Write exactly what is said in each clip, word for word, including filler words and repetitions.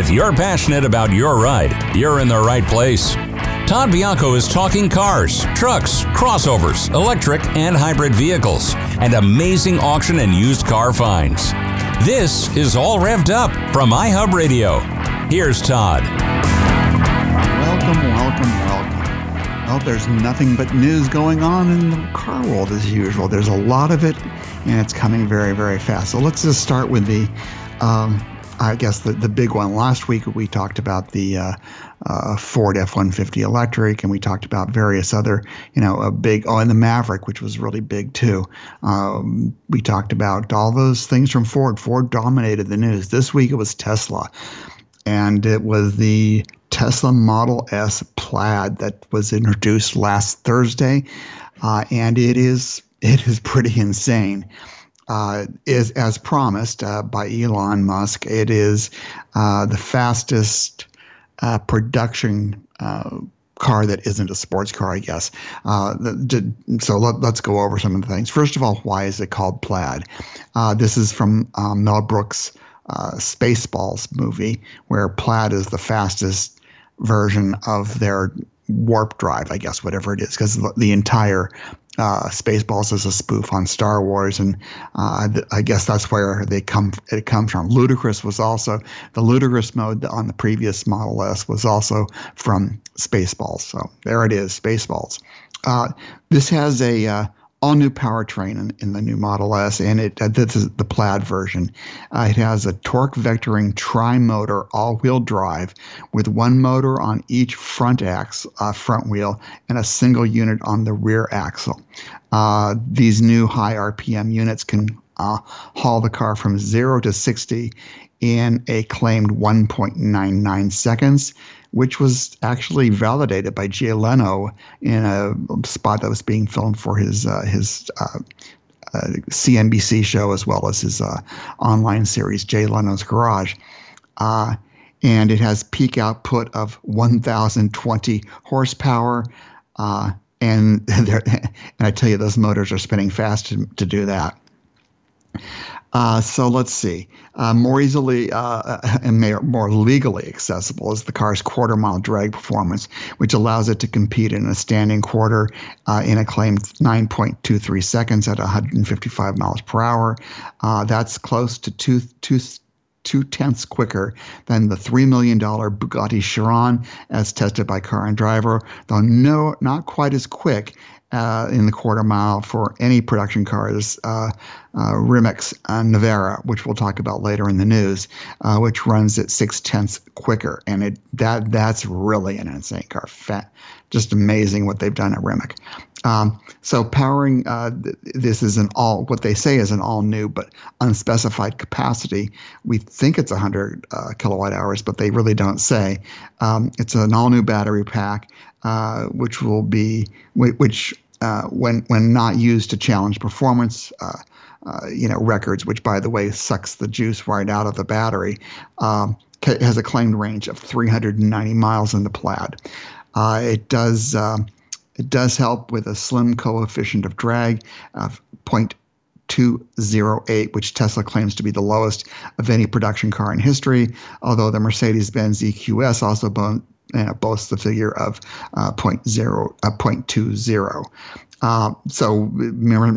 If you're passionate about your ride, you're in the right place. Todd Bianco is talking cars, trucks, crossovers, electric and hybrid vehicles, and amazing auction and used car finds. This is All Revved Up from iHeartRadio. Here's Todd. Welcome, welcome, welcome. Well, there's nothing but news going on in the car world as usual. There's a lot of it, and it's coming very, very fast. So let's just start with the... Um, I guess the, the big one. Last week we talked about the uh, uh, Ford F one fifty electric, and we talked about various other, you know, a big, oh, and the Maverick, which was really big too. Um, we talked about all those things from Ford. Ford dominated the news. This week it was Tesla, and it was the Tesla Model S Plaid that was introduced last Thursday, uh, and it is it is pretty insane. Uh, is as promised uh, by Elon Musk. It is uh, the fastest uh, production uh, car that isn't a sports car, I guess. Uh, the, so let, let's go over some of the things. First of all, why is it called Plaid? Uh, this is from um, Mel Brooks' uh, Spaceballs movie, where Plaid is the fastest version of their warp drive, I guess, whatever it is, because the entire Uh, Spaceballs is a spoof on Star Wars, and uh, th- I guess that's where they come. It comes from. Ludicrous was also the ludicrous mode on the previous Model S was also from Spaceballs. So there it is, Spaceballs. Uh, this has a uh, all new powertrain in, in the new Model S, and it uh, this is the Plaid version. Uh, it has a torque vectoring tri-motor all-wheel drive with one motor on each front axle, uh, front wheel, and a single unit on the rear axle. Uh, these new high R P M units can uh, haul the car from zero to sixty in a claimed one point nine nine seconds, which was actually validated by Jay Leno in a spot that was being filmed for his uh, his uh, uh, C N B C show, as well as his uh, online series, Jay Leno's Garage. Uh, and it has peak output of one thousand twenty horsepower. Uh, and, and I tell you, those motors are spinning fast to, to do that. Uh, so let's see. Uh, more easily uh, and more legally accessible is the car's quarter-mile drag performance, which allows it to compete in a standing quarter uh, in a claimed nine point two three seconds at one hundred fifty-five miles per hour. Uh, that's close to two two. two tenths quicker than the three million dollars Bugatti Chiron as tested by Car and Driver, though no, not quite as quick uh, in the quarter mile for any production cars, uh, uh, Rimac Nevera, which we'll talk about later in the news, uh, which runs at six tenths quicker. And it that that's really an insane car. Fat, just amazing what they've done at Rimac. Um, so powering, uh, th- this is an all, what they say is an all new but unspecified capacity. We think it's one hundred uh, kilowatt hours, but they really don't say. Um, it's an all new battery pack, uh, which will be, which uh, when when not used to challenge performance, uh, uh, you know, records, which by the way sucks the juice right out of the battery, um, has a claimed range of three hundred ninety miles in the Plaid. Uh, it does. Uh, It does help with a slim coefficient of drag of zero point two zero eight, which Tesla claims to be the lowest of any production car in history, although the Mercedes-Benz E Q S also bo- uh, boasts the figure of uh, zero point two zero. Uh, so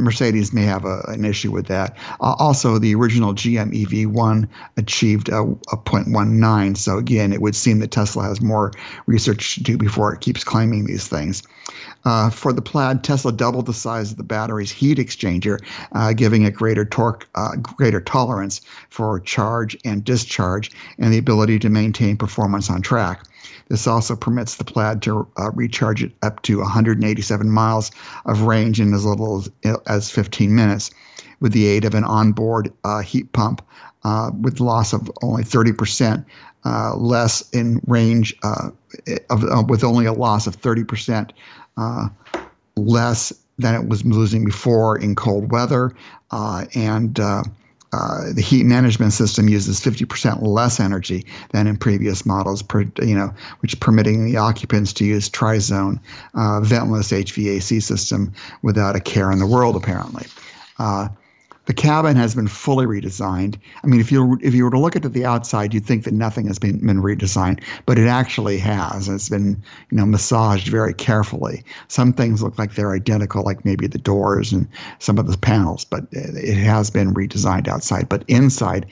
Mercedes may have a, an issue with that. Uh, also, the original G M E V one achieved a, a zero point one nine. So again, it would seem that Tesla has more research to do before it keeps claiming these things. Uh, for the Plaid, Tesla doubled the size of the battery's heat exchanger, uh, giving it greater torque, uh, greater tolerance for charge and discharge, and the ability to maintain performance on track. This also permits the Plaid to uh, recharge it up to one hundred eighty-seven miles of range in as little as, as fifteen minutes with the aid of an onboard uh, heat pump uh, with loss of only thirty percent uh, less in range uh, of, uh, with only a loss of thirty percent uh, less than it was losing before in cold weather. Uh, and uh, Uh, the heat management system uses fifty percent less energy than in previous models, per, you know, which permitting the occupants to use tri-zone uh, ventless H V A C system without a care in the world, apparently. Uh, The cabin has been fully redesigned. I mean, if you if you were to look at it the outside, you'd think that nothing has been, been redesigned, but it actually has. It's been, you know, massaged very carefully. Some things look like they're identical, like maybe the doors and some of the panels, but it has been redesigned outside. But inside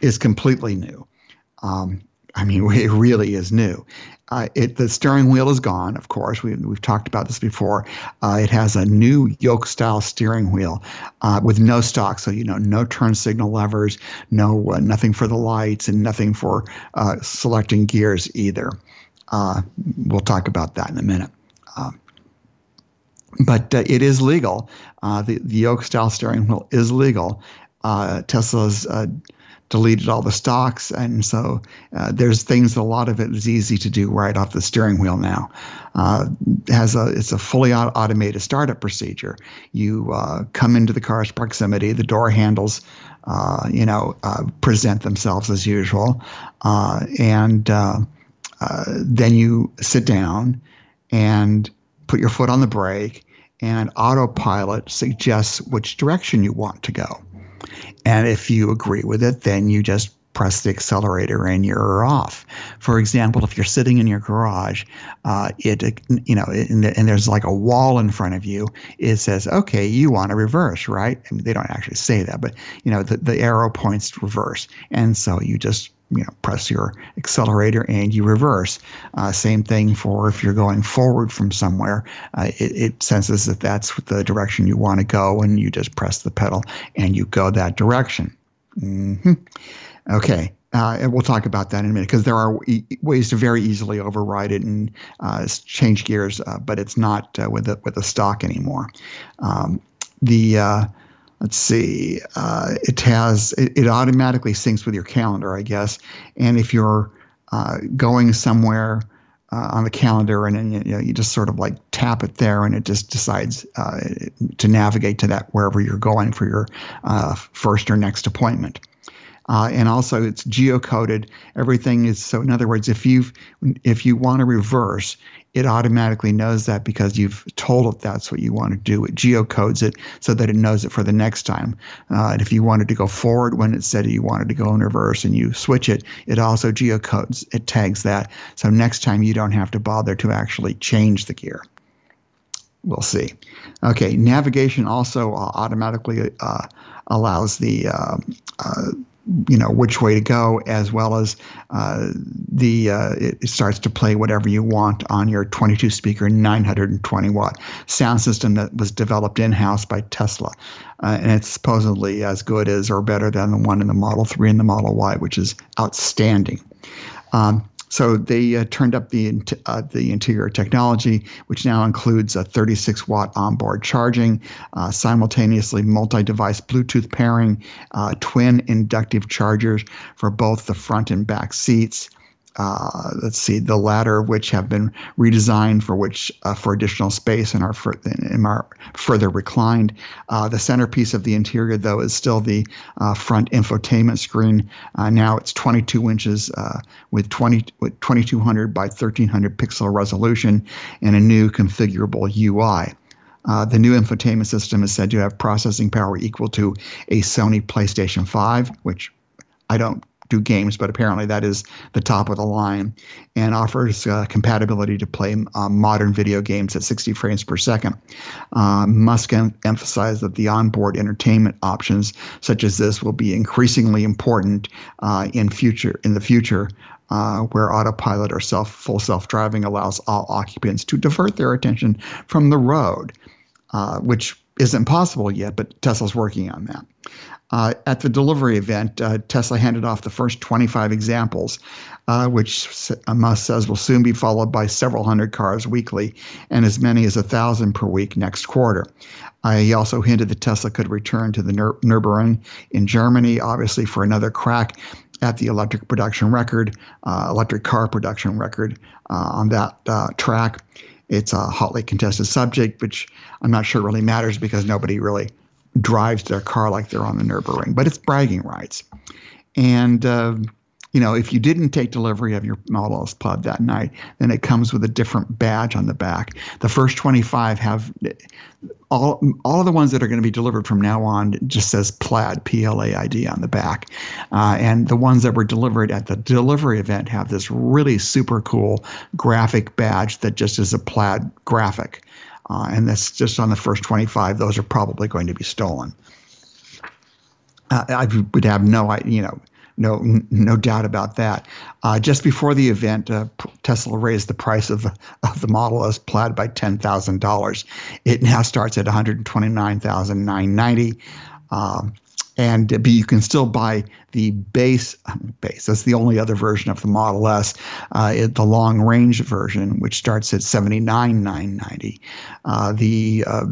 is completely new. Um, I mean, it really is new. Uh, it, the steering wheel is gone, of course. We, we've talked about this before. Uh, it has a new yoke-style steering wheel uh, with no stock, so you know, no turn signal levers, no uh, nothing for the lights, and nothing for uh, selecting gears either. Uh, we'll talk about that in a minute. Uh, but uh, it is legal. Uh, the, the yoke-style steering wheel is legal. Uh, Tesla's uh, deleted all the stocks, and so uh, there's things, a lot of it is easy to do right off the steering wheel now. Uh, has a It's a fully automated startup procedure. You uh, come into the car's proximity, the door handles, uh, you know, uh, present themselves as usual, uh, and uh, uh, then you sit down and put your foot on the brake, and autopilot suggests which direction you want to go. And if you agree with it, then you just press the accelerator and you're off. For example, if you're sitting in your garage, uh, it you know, and, and there's like a wall in front of you, it says, "Okay, you want to reverse, right?" I mean, they don't actually say that, but you know, the, the arrow points to reverse, and so you just you know press your accelerator and you reverse. Uh, same thing for if you're going forward from somewhere, uh, it, it senses that that's the direction you want to go, and you just press the pedal and you go that direction. Mm-hmm. Okay, uh, and we'll talk about that in a minute, because there are e- ways to very easily override it and uh, change gears, uh, but it's not uh, with a, with a stock anymore. Um, the uh, let's see, uh, it has it, it automatically syncs with your calendar, I guess, and if you're uh, going somewhere uh, on the calendar, and then you, you, know, you just sort of like tap it there, and it just decides uh, to navigate to that wherever you're going for your uh, first or next appointment. Uh, and also, it's geocoded. Everything is so. In other words, if you've if you want to reverse, it automatically knows that because you've told it that's what you want to do. It geocodes it so that it knows it for the next time. Uh, and if you wanted to go forward when it said you wanted to go in reverse, and you switch it, it also geocodes. It tags that, so next time you don't have to bother to actually change the gear. We'll see. Okay, navigation also uh, automatically uh, allows the. Uh, uh, you know, which way to go, as well as uh, the uh, it starts to play whatever you want on your twenty-two speaker nine hundred twenty watt sound system that was developed in-house by Tesla. Uh, and it's supposedly as good as or better than the one in the Model three and the Model Y, which is outstanding. Um, so they uh, turned up the uh, the interior technology, which now includes a thirty-six watt onboard charging, uh, simultaneously multi-device Bluetooth pairing, uh, twin inductive chargers for both the front and back seats. Uh, let's see, the latter of which have been redesigned for which uh, for additional space and are, for, and are further reclined. Uh, the centerpiece of the interior, though, is still the uh, front infotainment screen. Uh, now it's twenty-two inches uh, with, twenty, with twenty-two hundred by thirteen hundred pixel resolution and a new configurable U I. Uh, the new infotainment system is said to have processing power equal to a Sony PlayStation five, which I don't games, but apparently that is the top of the line, and offers uh, compatibility to play uh, modern video games at sixty frames per second. Uh, Musk em- emphasized that the onboard entertainment options such as this will be increasingly important uh, in future in the future, uh, where autopilot or self full self-driving allows all occupants to divert their attention from the road, uh, which isn't possible yet, but Tesla's working on that. Uh, at the delivery event, uh, Tesla handed off the first twenty-five examples, uh, which Musk says will soon be followed by several hundred cars weekly and as many as one thousand per week next quarter. Uh, he also hinted that Tesla could return to the Nür- Nürburgring in Germany, obviously for another crack at the electric production record, uh, electric car production record uh, on that uh, track. It's a hotly contested subject, which I'm not sure really matters because nobody really drives their car like they're on the Nürburgring, but it's bragging rights. And uh, you know, if you didn't take delivery of your Model S Plaid that night, then it comes with a different badge on the back. The first twenty-five have all all of the ones that are going to be delivered from now on just says Plaid, P L A I D on the back. Uh, and the ones that were delivered at the delivery event have this really super cool graphic badge that just is a Plaid graphic. Uh, and that's just on the first twenty-five. Those are probably going to be stolen. Uh, I would have no, you know, no, no doubt about that. Uh, just before the event, uh, Tesla raised the price of of the Model S Plaid by ten thousand dollars. It now starts at one hundred twenty-nine thousand nine ninety. Um, And but you can still buy the base base. That's the only other version of the Model S, uh, it, the long range version, which starts at seventy-nine thousand nine hundred ninety dollars. Uh, the uh,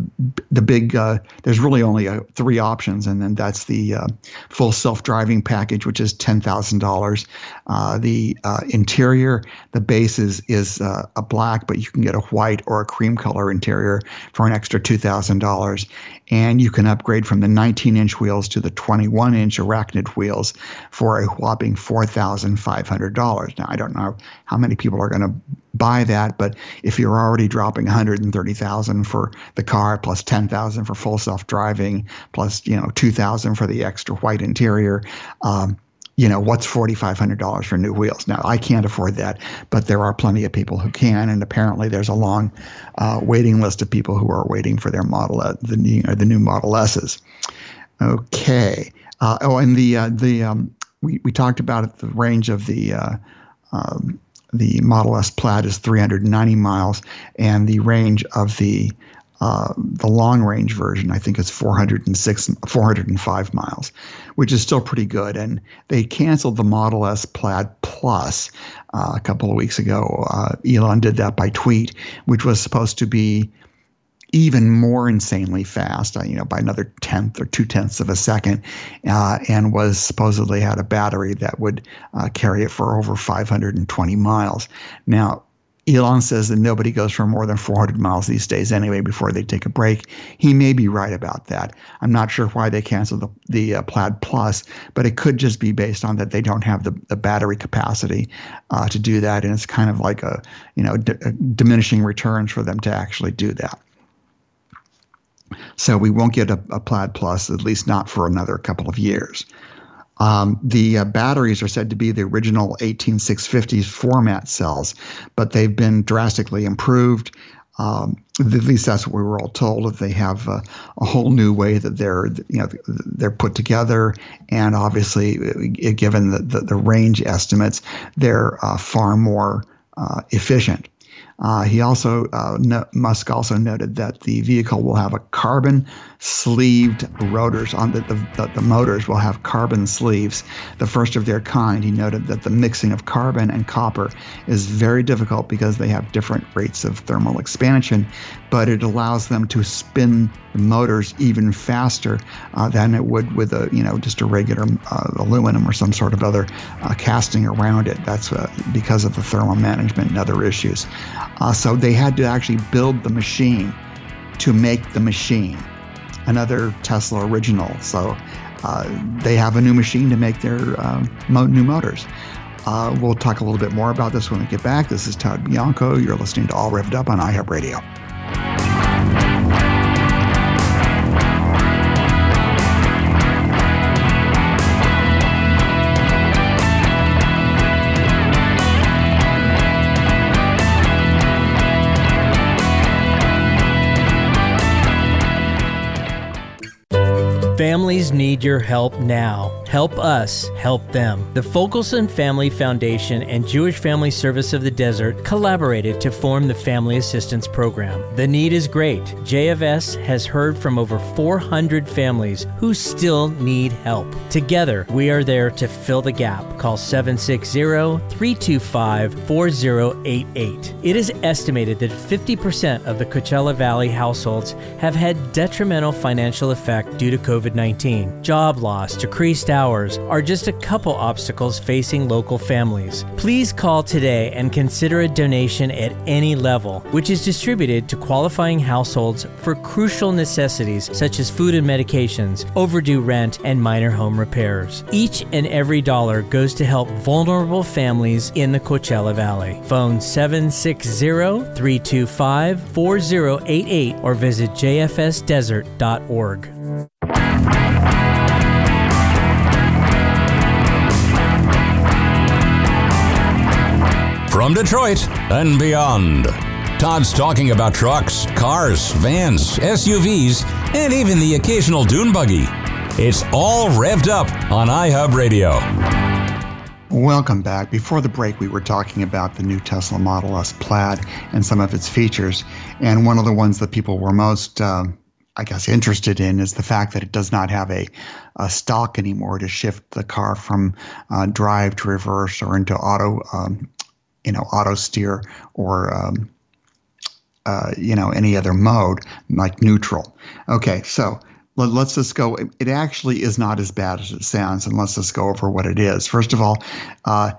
the big uh, there's really only uh, three options, and then that's the uh, full self-driving package, which is ten thousand dollars. Uh, the uh, interior, the base is is uh, a black, but you can get a white or a cream color interior for an extra two thousand dollars. And you can upgrade from the nineteen-inch wheels to the twenty-one-inch Arachnid wheels for a whopping four thousand five hundred dollars. Now, I don't know how many people are going to buy that, but if you're already dropping one hundred thirty thousand dollars for the car, plus ten thousand dollars for full self-driving, plus, you know, two thousand dollars for the extra white interior, um, you know, what's four thousand five hundred dollars for new wheels? Now, I can't afford that, but there are plenty of people who can, and apparently there's a long uh, waiting list of people who are waiting for their model, uh, the, you know, the new Model S's. Okay. Uh, oh, and the uh, the um, we we talked about it, the range of the uh, um, the Model S Plaid is three hundred ninety miles, and the range of the Uh, the long-range version, I think, is four hundred six, four hundred five miles, which is still pretty good. And they canceled the Model S Plaid Plus uh, a couple of weeks ago. Uh, Elon did that by tweet, which was supposed to be even more insanely fast, you know, by another tenth or two tenths of a second, uh, and was supposedly had a battery that would uh, carry it for over five hundred twenty miles. Now, Elon says that nobody goes for more than four hundred miles these days anyway before they take a break. He may be right about that. I'm not sure why they canceled the, the uh, Plaid Plus, but it could just be based on that they don't have the, the battery capacity uh, to do that, and it's kind of like a, you know, d- diminishing returns for them to actually do that. So we won't get a, a Plaid Plus, at least not for another couple of years. Um, the uh, batteries are said to be the original eighteen six fifties format cells, but they've been drastically improved. Um, at least that's what we were all told. That they have a, a whole new way that they're, you know, they're put together, and obviously, given the the, the range estimates, they're uh, far more uh, efficient. Uh, he also uh, no, Musk also noted that the vehicle will have a carbon sleeved rotors on the, the the motors will have carbon sleeves, the first of their kind. He noted that the mixing of carbon and copper is very difficult because they have different rates of thermal expansion, but it allows them to spin the motors even faster uh, than it would with a you know just a regular uh, aluminum or some sort of other uh, casting around it. That's uh, because of the thermal management and other issues. Uh, so they had to actually build the machine to make the machine, another Tesla original. So uh, they have a new machine to make their uh, mo- new motors. Uh, we'll talk a little bit more about this when we get back. This is Todd Bianco. You're listening to All Revved Up on iHeartRadio. Families need your help now. Help us help them. The Fogelson Family Foundation and Jewish Family Service of the Desert collaborated to form the Family Assistance Program. The need is great. J F S has heard from over four hundred families who still need help. Together, we are there to fill the gap. Call seven six zero, three two five, four zero eight eight. It is estimated that fifty percent of the Coachella Valley households have had detrimental financial effect due to COVID nineteen. COVID nineteen. Job loss, decreased hours are just a couple obstacles facing local families. Please call today and consider a donation at any level, which is distributed to qualifying households for crucial necessities such as food and medications, overdue rent, and minor home repairs. Each and every dollar goes to help vulnerable families in the Coachella Valley. Phone seven six zero, three two five, four zero eight eight or visit j f s desert dot org. From Detroit and beyond, Todd's talking about trucks, cars, vans, S U Vs, and even the occasional dune buggy. It's all revved up on iHeartRadio. Welcome back. Before the break, we were talking about the new Tesla Model S Plaid and some of its features. And one of the ones that people were most, uh, I guess, interested in is the fact that it does not have a, a stalk anymore to shift the car from uh, drive to reverse or into auto, um, you know, auto steer or, um, uh, you know, any other mode like neutral. Okay, so let's just go. It actually is not as bad as it sounds, and let's just go over what it is. First of all, uh,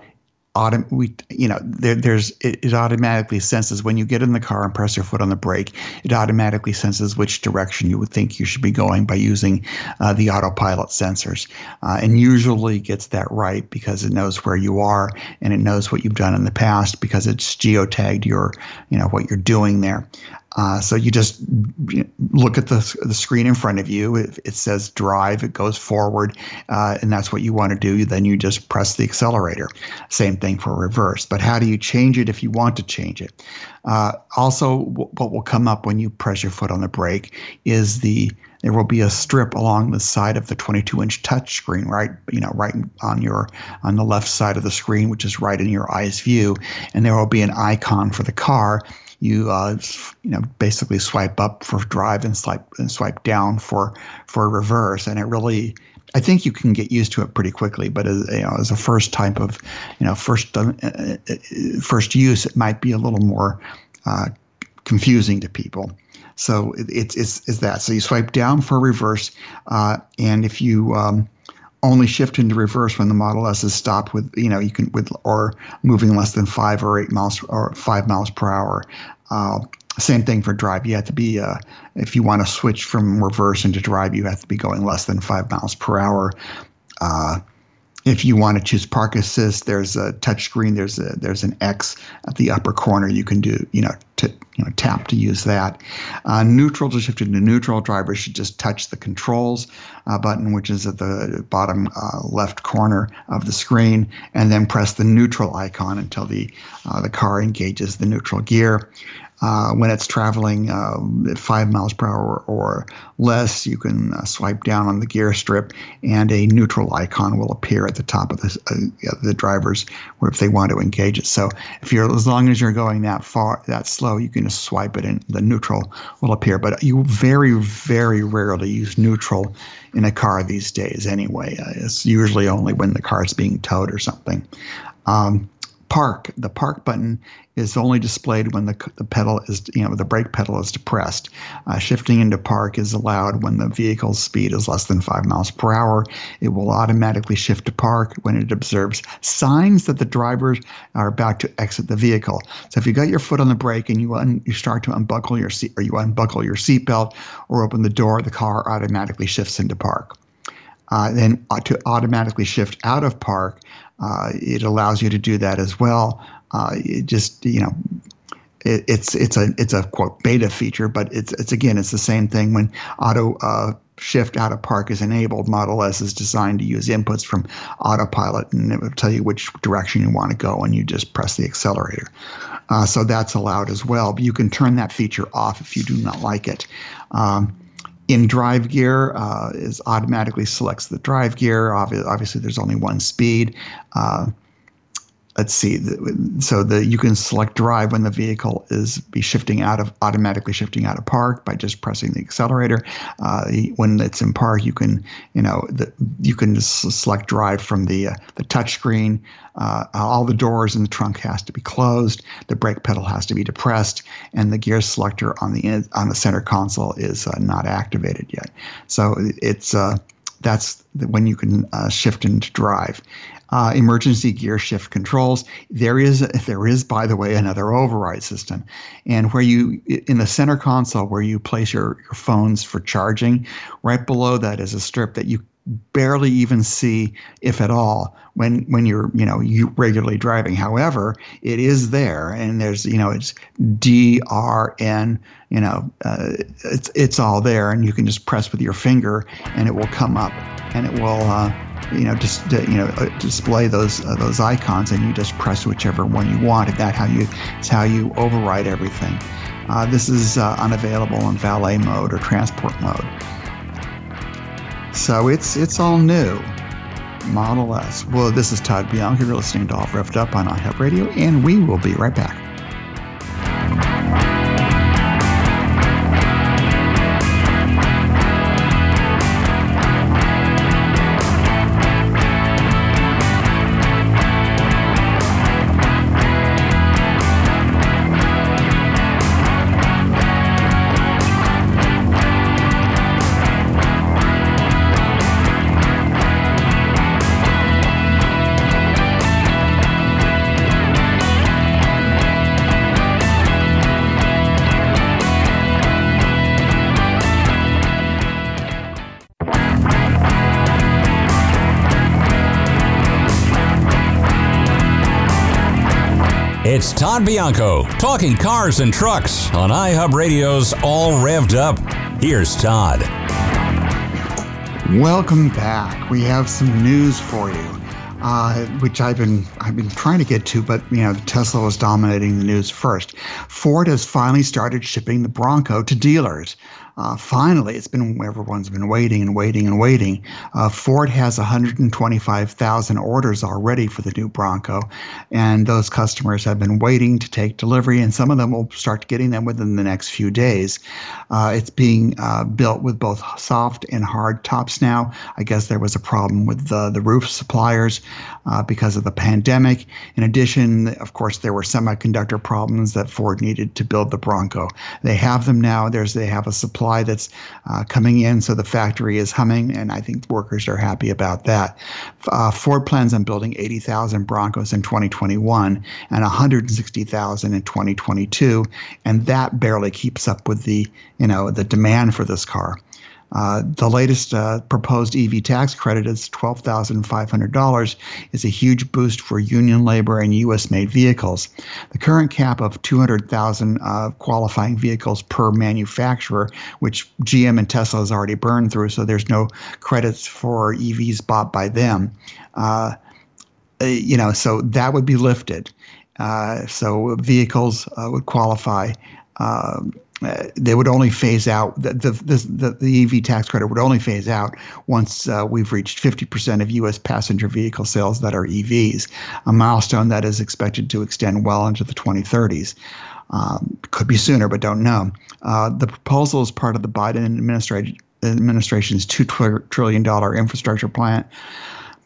autom- we, you know, there, there's it, it automatically senses when you get in the car and press your foot on the brake. It automatically senses which direction you would think you should be going by using uh, the autopilot sensors, uh, and usually gets that right because it knows where you are and it knows what you've done in the past because it's geotagged your, you know, what you're doing there. Uh, so you just look at the the screen in front of you. It, it says drive. It goes forward, uh, and that's what you want to do. Then you just press the accelerator. Same thing for reverse. But how do you change it if you want to change it? Uh, also, w- what will come up when you press your foot on the brake is the there will be a strip along the side of the twenty-two inch touchscreen, right? You know, right on your on the left side of the screen, which is right in your eye's view, and there will be an icon for the car. You, uh, you know, basically swipe up for drive and swipe and swipe down for for reverse, and it really, I think you can get used to it pretty quickly. But as you know, as a first type of, you know, first uh, first use, it might be a little more uh, confusing to people. So it's it's is that. So you swipe down for reverse, uh, and if you um, only shift into reverse when the Model S is stopped with, you know, you can with or moving less than five or eight miles or five miles per hour. Uh, same thing for drive. You have to be uh, if you want to switch from reverse into drive, you have to be going less than five miles per hour. Uh, if you want to choose park assist, there's a touchscreen. There's a there's an X at the upper corner. You can do you know to you know tap to use that. Uh, neutral to shift into neutral. Driver should just touch the controls uh, button, which is at the bottom uh, left corner of the screen, and then press the neutral icon until the uh, the car engages the neutral gear. Uh, when it's traveling uh, at five miles per hour or less, you can uh, swipe down on the gear strip, and a neutral icon will appear at the top of the uh, the drivers, where if they want to engage it. So if you're as long as you're going that far, that slow, you can just swipe it, and the neutral will appear. But you very, very rarely use neutral in a car these days. Anyway, uh, it's usually only when the car's being towed or something. Um, Park. The park button is only displayed when the the pedal is, you know, the brake pedal is depressed. Uh, shifting into park is allowed when the vehicle's speed is less than five miles per hour. It will automatically shift to park when it observes signs that the drivers are about to exit the vehicle. So if you got your foot on the brake and you un, you start to unbuckle your seat or you unbuckle your seatbelt or open the door, the car automatically shifts into park. Uh, then to automatically shift out of park. Uh, it allows you to do that as well. Uh, it just, you know, it, it's it's a it's a quote beta feature, but it's it's again it's the same thing. When auto uh, shift out of park is enabled, Model S is designed to use inputs from autopilot, and it will tell you which direction you want to go, and you just press the accelerator. Uh, so that's allowed as well. But you can turn that feature off if you do not like it. Um, In drive gear, uh, is automatically selects the drive gear. Obviously, obviously there's only one speed. Uh, let's see, so that you can select drive when the vehicle is be shifting out of automatically shifting out of park by just pressing the accelerator. Uh, when it's in park, you can you know the, you can just select drive from the uh, the touchscreen. Uh, all the doors in the trunk has to be closed. The brake pedal has to be depressed, and the gear selector on the in, on the center console is uh, not activated yet. So it's uh, that's when you can uh, shift into drive. Uh, emergency gear shift controls. There is, there is, by the way, another override system, and where you in the center console where you place your, your phones for charging, right below that is a strip that you barely even see, if at all, when when you're you know you regularly driving. However, it is there, and there's you know it's D R N, you know uh, it's it's all there, and you can just press with your finger, and it will come up, and it will. Uh, You know, just you know, display those uh, those icons, and you just press whichever one you want. And that how you it's how you override everything. Uh, this is uh, unavailable in valet mode or transport mode. So it's it's all new. Model S. Well, this is Todd Bianco. You're listening to All Revved Up on iHeartRadio, and we will be right back. It's Todd Bianco, talking cars and trucks on iHeartRadio's All Revved Up. Here's Todd. Welcome back. We have some news for you, uh, which I've been I've been trying to get to, but you know Tesla was dominating the news first. Ford has finally started shipping the Bronco to dealers. Uh, finally, it's been everyone's been waiting and waiting and waiting. Uh, Ford has one hundred twenty-five thousand orders already for the new Bronco, and those customers have been waiting to take delivery, and some of them will start getting them within the next few days. Uh, it's being uh, built with both soft and hard tops now. I guess there was a problem with the, the roof suppliers uh, because of the pandemic. In addition, of course, there were semiconductor problems that Ford needed to build the Bronco. They have them now. There's they have a supply that's uh, coming in, so the factory is humming, and I think workers are happy about that. Uh, Ford plans on building eighty thousand Broncos in twenty twenty-one and one hundred sixty thousand in twenty twenty-two, and that barely keeps up with the, you know, the demand for this car. Uh, the latest uh, proposed E V tax credit is twelve thousand five hundred dollars. It's a huge boost for union labor and U S-made vehicles. The current cap of two hundred thousand uh, qualifying vehicles per manufacturer, which G M and Tesla has already burned through, so there's no credits for E Vs bought by them. Uh, you know, so that would be lifted. Uh, so vehicles uh, would qualify. Uh, Uh, they would only phase out the the, the the E V tax credit would only phase out once uh, we've reached fifty percent of U S passenger vehicle sales that are E Vs, a milestone that is expected to extend well into the twenty thirties. Um, could be sooner, but don't know. Uh, the proposal is part of the Biden administrat- administration's two trillion dollars infrastructure plan.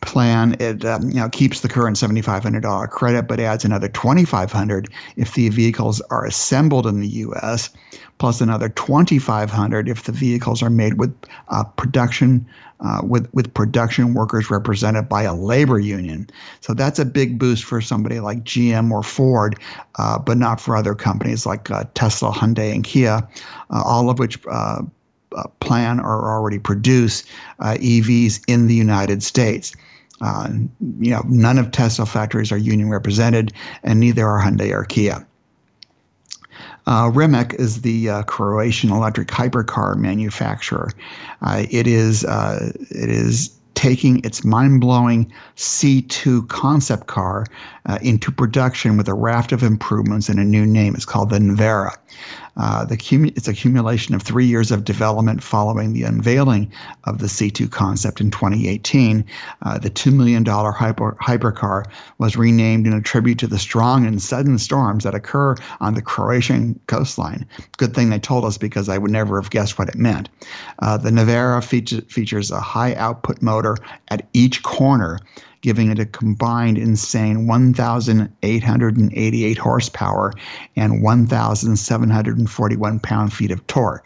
Plan it um, you know keeps the current seven thousand five hundred dollars credit, but adds another two thousand five hundred dollars if the vehicles are assembled in the U S, plus another two thousand five hundred dollars if the vehicles are made with uh, production uh, with with production workers represented by a labor union. So that's a big boost for somebody like G M or Ford, uh, but not for other companies like uh, Tesla, Hyundai, and Kia, uh, all of which. Uh, Uh, plan or already produce uh, E Vs in the United States. Uh, you know, none of Tesla factories are union represented, and neither are Hyundai or Kia. Uh, Rimac is the uh, Croatian electric hypercar manufacturer. Uh, it is uh, it is taking its mind-blowing C two concept car uh, into production with a raft of improvements and a new name. It's called the Nevera. Uh, the cum- it's accumulation of three years of development following the unveiling of the C two concept in twenty eighteen. Uh, the two million dollars hyper- hypercar was renamed in a tribute to the strong and sudden storms that occur on the Croatian coastline. Good thing they told us, because I would never have guessed what it meant. Uh, the Nevera feature- features a high-output motor at each corner, giving it a combined insane one thousand eight hundred eighty-eight horsepower and one thousand seven hundred forty-one pound-feet of torque.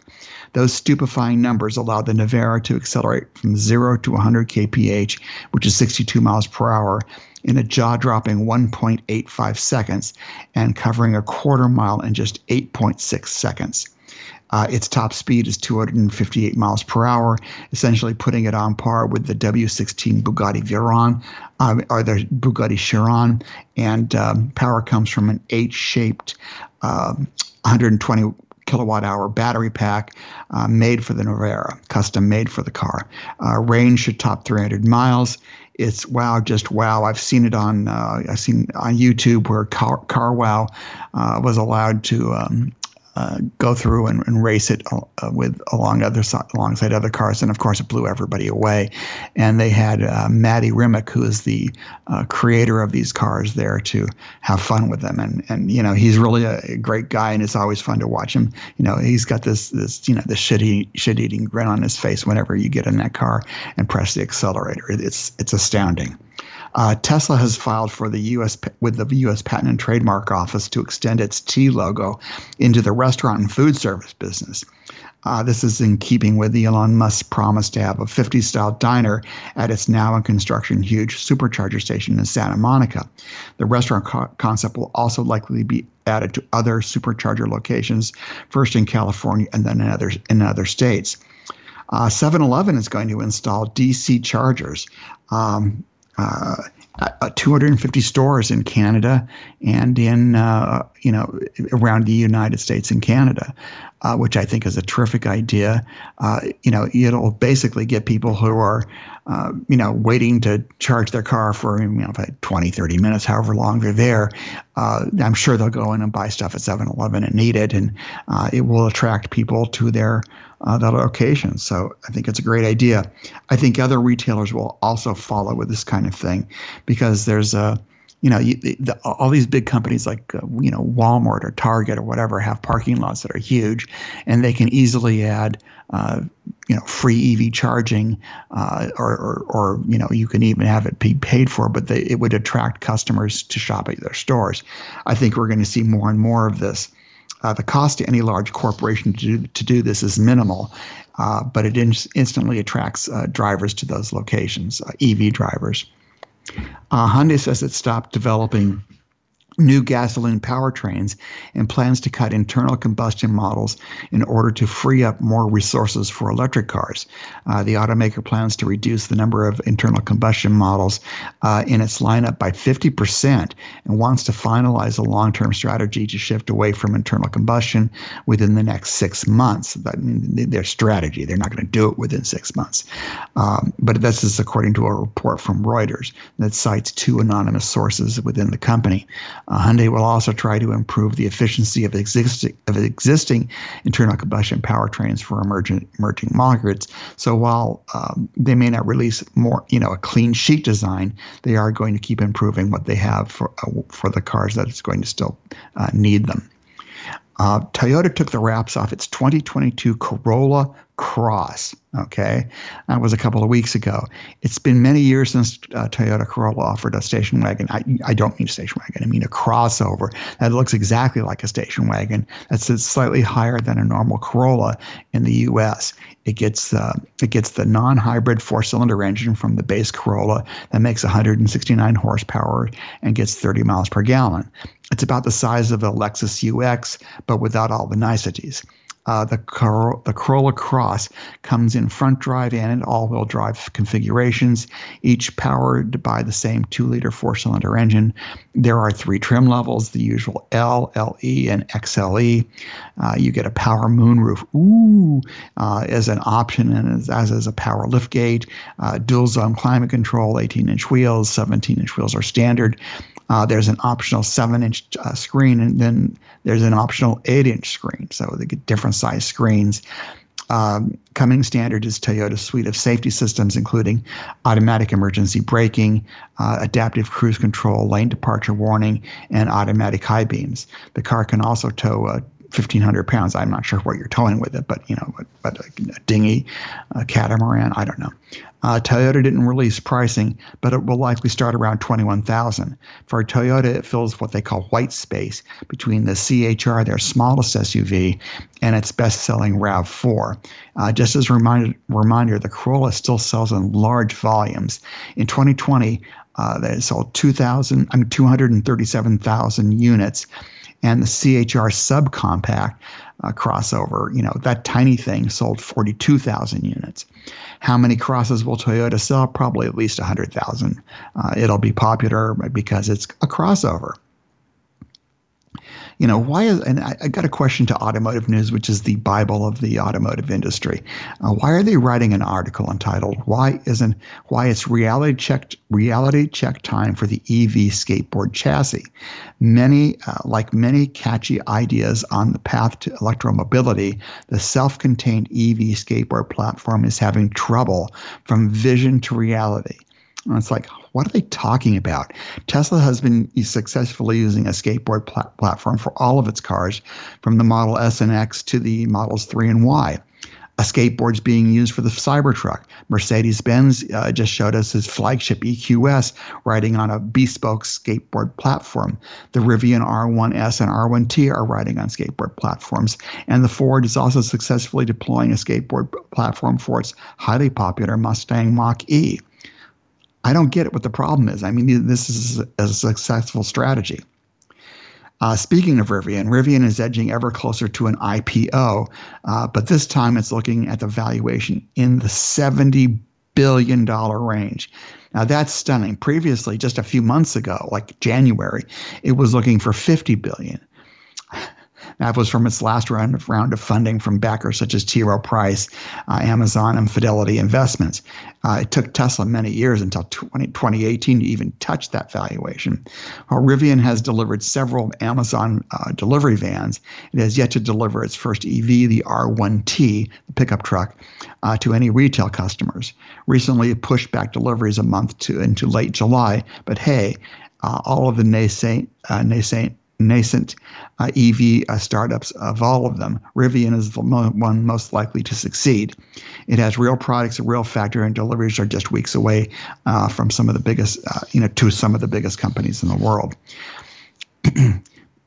Those stupefying numbers allowed the Nevera to accelerate from zero to one hundred k p h, which is sixty-two miles per hour, in a jaw-dropping one point eight five seconds and covering a quarter mile in just eight point six seconds. Uh, its top speed is two hundred fifty-eight miles per hour, essentially putting it on par with the W sixteen Bugatti Chiron, um, or the Bugatti Chiron, and um, power comes from an H-shaped um, one hundred twenty kilowatt-hour battery pack uh, made for the Nevera, custom-made for the car. Uh, range should top three hundred miles. It's wow, just wow. I've seen it on uh, I've seen on YouTube where Car CarWow uh, was allowed to. Um, Uh, go through and, and race it uh, with along other alongside other cars, and of course it blew everybody away. And they had uh, Matty Rimac, who is the uh, creator of these cars, there to have fun with them. And and you know, he's really a, a great guy, and it's always fun to watch him. You know, he's got this this you know this shit shit eating grin on his face whenever you get in that car and press the accelerator. It's it's astounding. Uh, Tesla has filed for the U S with the U S Patent and Trademark Office to extend its T logo into the restaurant and food service business. Uh, this is in keeping with Elon Musk's promise to have a fifties-style diner at its now-in-construction huge supercharger station in Santa Monica. The restaurant co- concept will also likely be added to other supercharger locations, first in California and then in other, in other states. Uh, seven eleven is going to install D C chargers. Um, Uh, uh, two hundred fifty stores in Canada and in, uh, you know, around the United States and Canada, uh, which I think is a terrific idea. Uh, you know, it'll basically get people who are, uh, you know, waiting to charge their car for, you know, twenty, thirty minutes, however long they're there. Uh, I'm sure they'll go in and buy stuff at seven eleven and need it, and uh, it will attract people to their Uh, that location. So I think it's a great idea. I think other retailers will also follow with this kind of thing, because there's a, you know, you, the, all these big companies like, uh, you know, Walmart or Target or whatever have parking lots that are huge, and they can easily add, uh, you know, free E V charging, uh, or, or, or, you know, you can even have it be paid for, but they, it would attract customers to shop at their stores. I think we're going to see more and more of this. Uh, the cost to any large corporation to do, to do this is minimal, uh, but it in- instantly attracts uh, drivers to those locations, uh, E V drivers. Uh, Hyundai says it stopped developing new gasoline powertrains and plans to cut internal combustion models in order to free up more resources for electric cars. Uh, the automaker plans to reduce the number of internal combustion models uh, in its lineup by fifty percent and wants to finalize a long-term strategy to shift away from internal combustion within the next six months. That, their strategy, they're not going to do it within six months. Um, but this is according to a report from Reuters that cites two anonymous sources within the company. Uh, Hyundai will also try to improve the efficiency of existing of existing internal combustion powertrains for emerging emerging markets. So while um, they may not release more, you know, a clean sheet design, they are going to keep improving what they have for uh, for the cars that is going to still uh, need them. Uh, Toyota took the wraps off its twenty twenty-two Corolla Cross. Okay, that was a couple of weeks ago. It's been many years since uh, Toyota Corolla offered a station wagon. I, I don't mean station wagon. I mean a crossover that looks exactly like a station wagon. That's slightly higher than a normal Corolla in the U S. It gets uh, it gets the non-hybrid four-cylinder engine from the base Corolla that makes one hundred sixty-nine horsepower and gets thirty miles per gallon. It's about the size of a Lexus U X, but without all the niceties. Uh, the, Cor- the Corolla Cross comes in front drive and in all-wheel drive configurations, each powered by the same two-liter four-cylinder engine. There are three trim levels, the usual L, L E, and X L E. Uh, you get a power moonroof ooh, uh, as an option, and as, as is a power liftgate, uh, dual-zone climate control, eighteen-inch wheels, seventeen-inch wheels are standard. Uh, there's an optional seven-inch uh, screen, and then there's an optional eight-inch screen, so they get different size screens. Um, coming standard is Toyota's suite of safety systems, including automatic emergency braking, uh, adaptive cruise control, lane departure warning, and automatic high beams. The car can also tow uh, fifteen hundred pounds. I'm not sure what you're towing with it, but you know, but, but a, a dinghy, a catamaran, I don't know. Uh, Toyota didn't release pricing, but it will likely start around twenty-one thousand dollars. For Toyota, it fills what they call white space between the C H R, their smallest S U V, and its best-selling RAV four. Uh, just as a reminder, reminder, the Corolla still sells in large volumes. In twenty twenty, uh, they sold two thousand, I mean, two hundred thirty-seven thousand units, and the C H R subcompact uh, crossover, you know, that tiny thing sold forty-two thousand units. How many Crosses will Toyota sell? Probably at least one hundred thousand. Uh, it'll be popular because it's a crossover. You know, why is, and I, I got a question to Automotive News, which is the Bible of the automotive industry. Uh, why are they writing an article entitled "Why Isn't Why It's Reality Check Reality Check Time for the E V Skateboard Chassis?" Many, uh, like many catchy ideas on the path to electromobility, the self-contained E V skateboard platform is having trouble from vision to reality. And it's like, what are they talking about? Tesla has been successfully using a skateboard plat- platform for all of its cars, from the Model S and X to the Models three and Y. A skateboard's being used for the Cybertruck. Mercedes-Benz uh, just showed us his flagship E Q S riding on a bespoke skateboard platform. The Rivian R one S and R one T are riding on skateboard platforms. And the Ford is also successfully deploying a skateboard platform for its highly popular Mustang Mach-E. I don't get it what the problem is. I mean, this is a successful strategy. Uh, speaking of Rivian, Rivian is edging ever closer to an I P O, uh, but this time it's looking at the valuation in the seventy billion dollars range. Now, that's stunning. Previously, just a few months ago, like January, it was looking for fifty billion dollars. That was from its last round of, round of funding from backers such as T. Rowe Price, uh, Amazon, and Fidelity Investments. Uh, it took Tesla many years until twenty, twenty eighteen to even touch that valuation. While Rivian has delivered several Amazon uh, delivery vans, it has yet to deliver its first E V, the R one T, the pickup truck, uh, to any retail customers. Recently, it pushed back deliveries a month to into late July, but hey, uh, all of the nascent, uh, nascent nascent uh, E V uh, startups, of all of them, Rivian is the mo- one most likely to succeed. It has real products, a real factory, and deliveries are just weeks away uh, from some of the biggest, uh, you know, to some of the biggest companies in the world.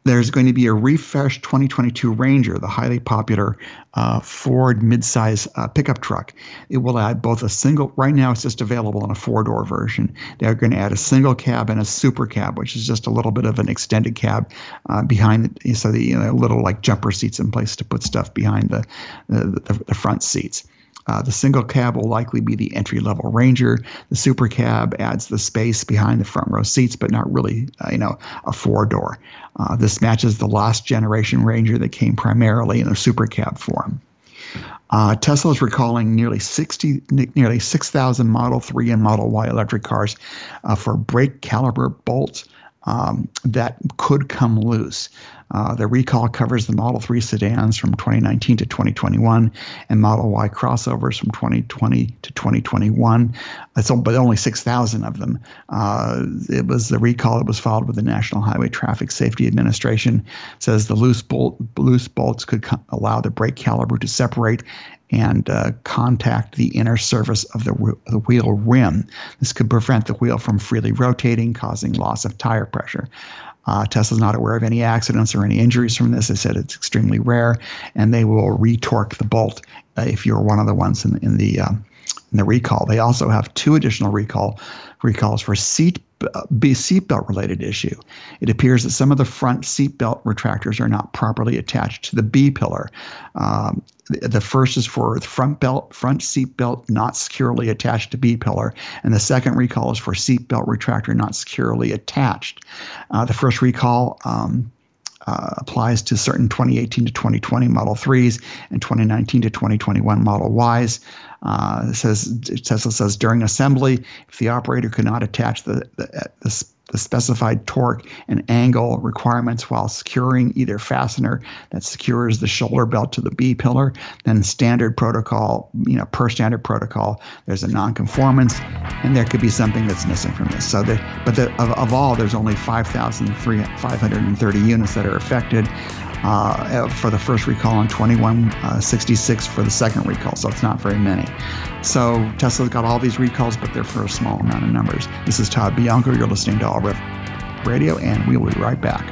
There's going to be a refreshed twenty twenty-two Ranger, the highly popular uh, Ford midsize uh, pickup truck. It will add both a single, right now it's just available in a four-door version. They're going to add a single cab and a super cab, which is just a little bit of an extended cab uh, behind, the, so the you know, little like jumper seats in place to put stuff behind the, the, the front seats. Uh, the single cab will likely be the entry-level Ranger. The super cab adds the space behind the front row seats, but not really, uh, you know, a four-door. Uh, this matches the last-generation Ranger that came primarily in the super cab form. Uh, Tesla is recalling nearly sixty, nearly six thousand Model three and Model Y electric cars uh, for brake caliper bolts um, that could come loose. Uh, the recall covers the Model three sedans from twenty nineteen to twenty twenty-one and Model Y crossovers from twenty twenty to twenty twenty-one. It's all, but only six thousand of them. Uh, it was the recall that was filed with the National Highway Traffic Safety Administration. It says the loose bolt, loose bolts could co- allow the brake caliper to separate and uh, contact the inner surface of the, w- the wheel rim. This could prevent the wheel from freely rotating, causing loss of tire pressure. Uh, Tesla's not aware of any accidents or any injuries from this. They said it's extremely rare, and they will retorque the bolt uh, if you're one of the ones in, in the um, in the recall. They also have two additional recall recalls for seat be seatbelt related issue. It appears that some of the front seatbelt retractors are not properly attached to the B pillar. Um, the, the first is for the front belt, front seatbelt not securely attached to B pillar, and the second recall is for seatbelt retractor not securely attached. Uh, the first recall um, Uh, applies to certain twenty eighteen to twenty twenty Model threes and twenty nineteen to twenty twenty-one Model Ys. Uh, it says, Tesla says during assembly, if the operator could not attach the, the, the, the specified torque and angle requirements while securing either fastener that secures the shoulder belt to the B pillar, then standard protocol, you know, per standard protocol, there's a nonconformance, and there could be something that's missing from this. So, there, but the, of, of all, there's only five thousand five hundred thirty units that are affected uh, for the first recall and twenty-one sixty-six for the second recall. So it's not very many. So Tesla's got all these recalls, but they're for a small amount of numbers. This is Todd Bianco. You're listening to iHeartRadio Radio, and we'll be right back.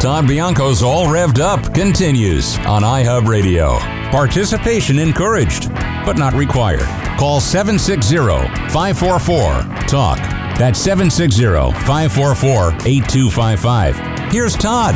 Todd Bianco's All Revved Up continues on iHeartRadio. Participation encouraged, but not required. Call seven six zero, five four four, talk. That's seven six zero, five four four, eight two five five. Here's Todd.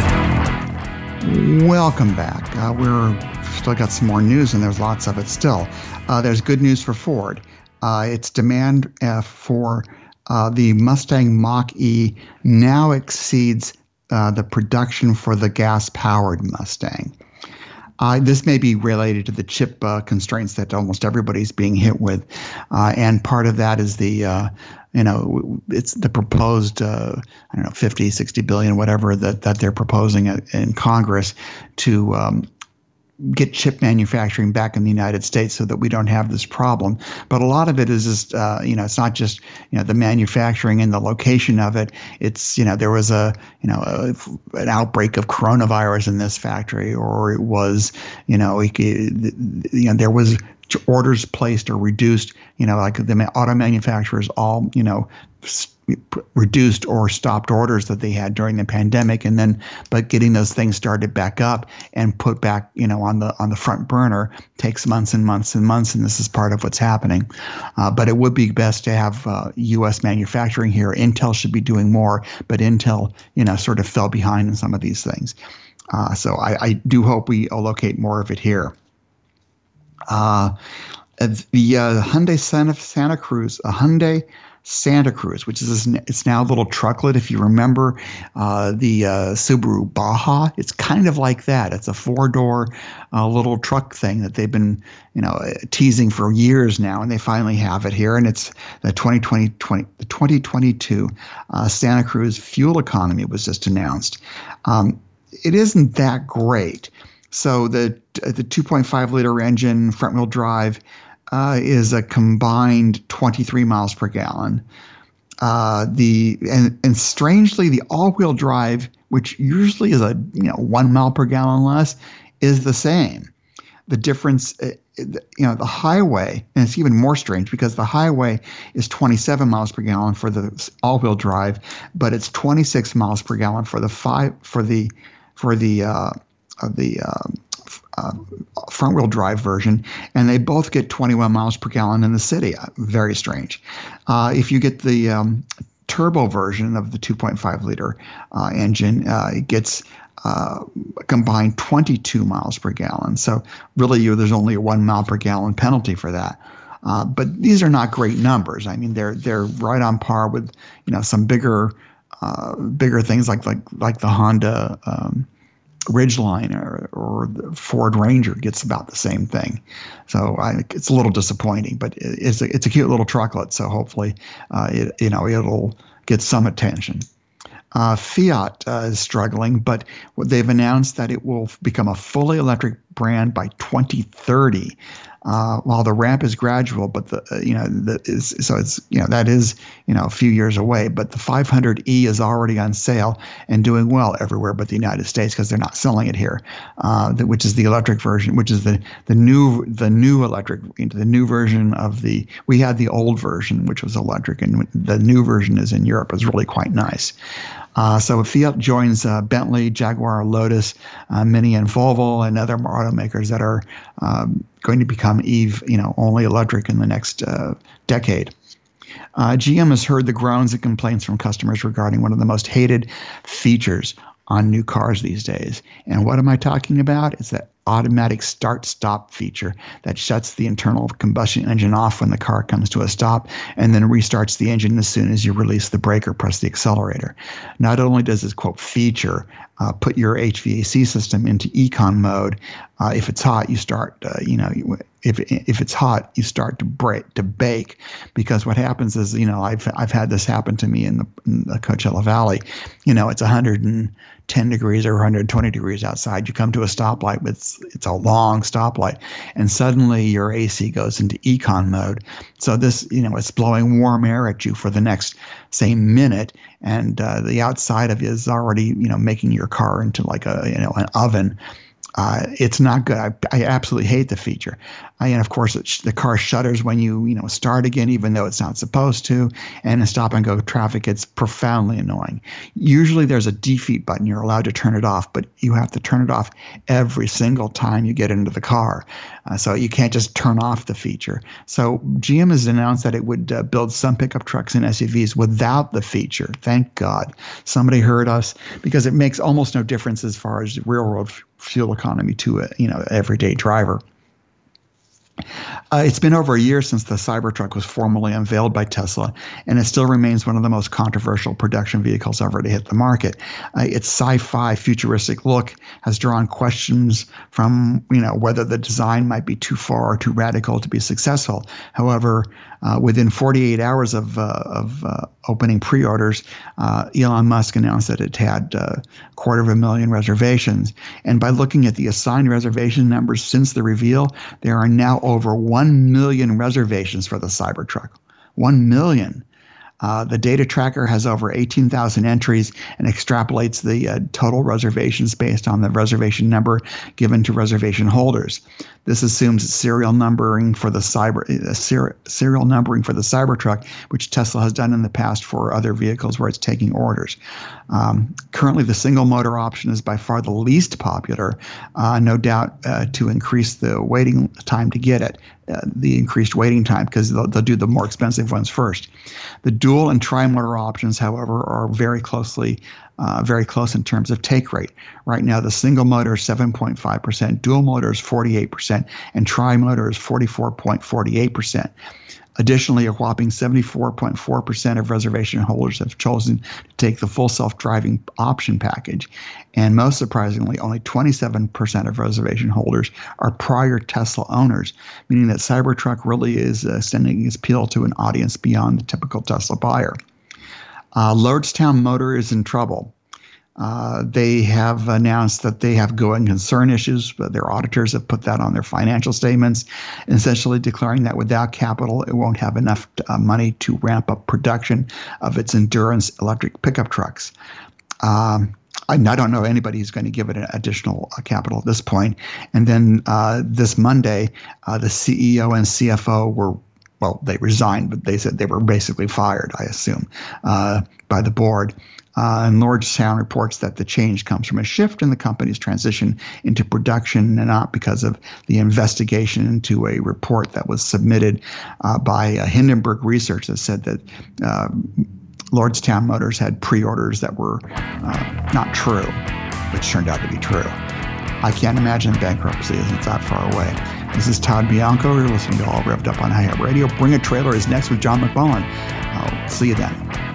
Welcome back. Uh, we're still got some more news, and there's lots of it still. Uh, there's good news for Ford. Uh, its demand uh, for uh, the Mustang Mach-E now exceeds Uh, the production for the gas-powered Mustang. Uh, this may be related to the chip uh, constraints that almost everybody's being hit with, uh, and part of that is the, uh, you know, it's the proposed, uh, I don't know, fifty, sixty billion, whatever that that they're proposing at, in Congress to um, get chip manufacturing back in the United States so that we don't have this problem. But a lot of it is just, uh, you know, it's not just, you know, the manufacturing and the location of it. It's, you know, there was a, you know, a, an outbreak of coronavirus in this factory, or it was, you know, it, you know, there was orders placed or reduced, you know, like the auto manufacturers all, you know, reduced or stopped orders that they had during the pandemic, and then but getting those things started back up and put back, you know, on the on the front burner takes months and months and months, and this is part of what's happening. Uh, but it would be best to have uh, U S manufacturing here. Intel should be doing more, but Intel, you know, sort of fell behind in some of these things. Uh, so I, I do hope we allocate more of it here. Uh, the uh, Hyundai Santa, Santa Cruz, a Hyundai Santa Cruz, which is it's now a little trucklet. If you remember uh, the uh, Subaru Baja, it's kind of like that. It's a four-door uh, little truck thing that they've been, you know, teasing for years now, and they finally have it here. And it's the twenty twenty, twenty, the twenty twenty-two uh, Santa Cruz fuel economy was just announced. Um, it isn't that great. So the the two point five liter engine, front-wheel drive, Uh, is a combined twenty-three miles per gallon. Uh, the and, and strangely, the all-wheel drive, which usually is a you know one mile per gallon less, is the same. The difference, uh, you know, the highway, and it's even more strange because the highway is twenty-seven miles per gallon for the all-wheel drive, but it's twenty-six miles per gallon for the five for the for the uh, the. Uh, Uh, front-wheel drive version, and they both get twenty-one miles per gallon in the city. Uh, very strange. Uh, if you get the um, turbo version of the two point five liter uh, engine, uh, it gets uh, a combined twenty-two miles per gallon. So really, you, there's only a one mile per gallon penalty for that. Uh, but these are not great numbers. I mean, they're they're right on par with you know some bigger uh, bigger things like like like the Honda. Um, Ridgeline or, or the Ford Ranger gets about the same thing. So I, it's a little disappointing, but it, it's, a, it's a cute little trucklet. So hopefully, uh, it, you know, it'll get some attention. Uh, Fiat uh, is struggling, but they've announced that it will become a fully electric brand by twenty thirty. Uh, while the ramp is gradual, but the uh, you know the, is, so it's you know that is you know a few years away. But the five hundred E is already on sale and doing well everywhere but the United States because they're not selling it here, uh, the, which is the electric version, which is the the new the new electric the new version of the we had the old version which was electric, and the new version is in Europe. It's really quite nice. Uh, so Fiat joins uh, Bentley, Jaguar, Lotus, uh, Mini, and Volvo, and other automakers that are um, going to become E V, you know, only electric in the next uh, decade. Uh, G M has heard the groans and complaints from customers regarding one of the most hated features on new cars these days. And what am I talking about? It's that automatic start-stop feature that shuts the internal combustion engine off when the car comes to a stop and then restarts the engine as soon as you release the brake or press the accelerator. Not only does this, quote, feature uh, put your H V A C system into econ mode, uh, if it's hot, you start, uh, you know, if if it's hot, you start to break, to bake, because what happens is, you know, I've I've had this happen to me in the, in the Coachella Valley. You know, it's one hundred ten degrees or one hundred twenty degrees outside. You come to a stoplight with It's a long stoplight, and suddenly your A C goes into econ mode. So this, you know, it's blowing warm air at you for the next, say, minute, and uh, the outside of it is already, you know, making your car into like a, you know, an oven. Uh, it's not good. I, I absolutely hate the feature. I, and of course, it sh- the car shudders when you, you know, start again, even though it's not supposed to. And in stop and go traffic, it's profoundly annoying. Usually, there's a defeat button. You're allowed to turn it off, but you have to turn it off every single time you get into the car. Uh, so you can't just turn off the feature. So G M has announced that it would uh, build some pickup trucks and S U Vs without the feature. Thank God, somebody heard us, because it makes almost no difference as far as railroad f- fuel economy to a, you know, everyday driver. Uh, it's been over a year since the Cybertruck was formally unveiled by Tesla, and it still remains one of the most controversial production vehicles ever to hit the market. Uh, its sci-fi futuristic look has drawn questions from, you know, whether the design might be too far or too radical to be successful. However, uh, within forty-eight hours of, uh, of uh, opening pre-orders, uh, Elon Musk announced that it had uh, a quarter of a million reservations. And by looking at the assigned reservation numbers since the reveal, there are now over one million reservations for the Cybertruck. one million. Uh, the data tracker has over eighteen thousand entries and extrapolates the uh, total reservations based on the reservation number given to reservation holders. This assumes serial numbering for the cyber uh, ser- serial numbering for the Cybertruck, which Tesla has done in the past for other vehicles where it's taking orders. Um, currently, the single motor option is by far the least popular, uh, no doubt uh, to increase the waiting time to get it. Uh, the increased waiting time, because they'll, they'll do the more expensive ones first. The dual and tri-motor options, however, are very closely, uh, very close in terms of take rate. Right now, the single motor is seven point five percent, dual motor is forty-eight percent, and tri-motor is forty-four point four eight percent. Additionally, a whopping seventy-four point four percent of reservation holders have chosen to take the full self-driving option package. And most surprisingly, only twenty-seven percent of reservation holders are prior Tesla owners, meaning that Cybertruck really is extending its appeal to an audience beyond the typical Tesla buyer. Uh, Lordstown Motor is in trouble. Uh, they have announced that they have going concern issues, but their auditors have put that on their financial statements, essentially declaring that without capital, it won't have enough uh, money to ramp up production of its endurance electric pickup trucks. Um, I don't know anybody who's going to give it an additional capital at this point. And then uh, this Monday, uh, the C E O and C F O were Well, they resigned, but they said they were basically fired, I assume, uh, by the board. Uh, and Lordstown reports that the change comes from a shift in the company's transition into production and not because of the investigation into a report that was submitted uh, by uh, Hindenburg Research that said that uh, Lordstown Motors had pre-orders that were uh, not true, which turned out to be true. I can't imagine bankruptcy isn't that far away. This is Todd Bianco. You're listening to All Revved Up on iHeartRadio. Bring a Trailer is next with John McMullen. I'll see you then.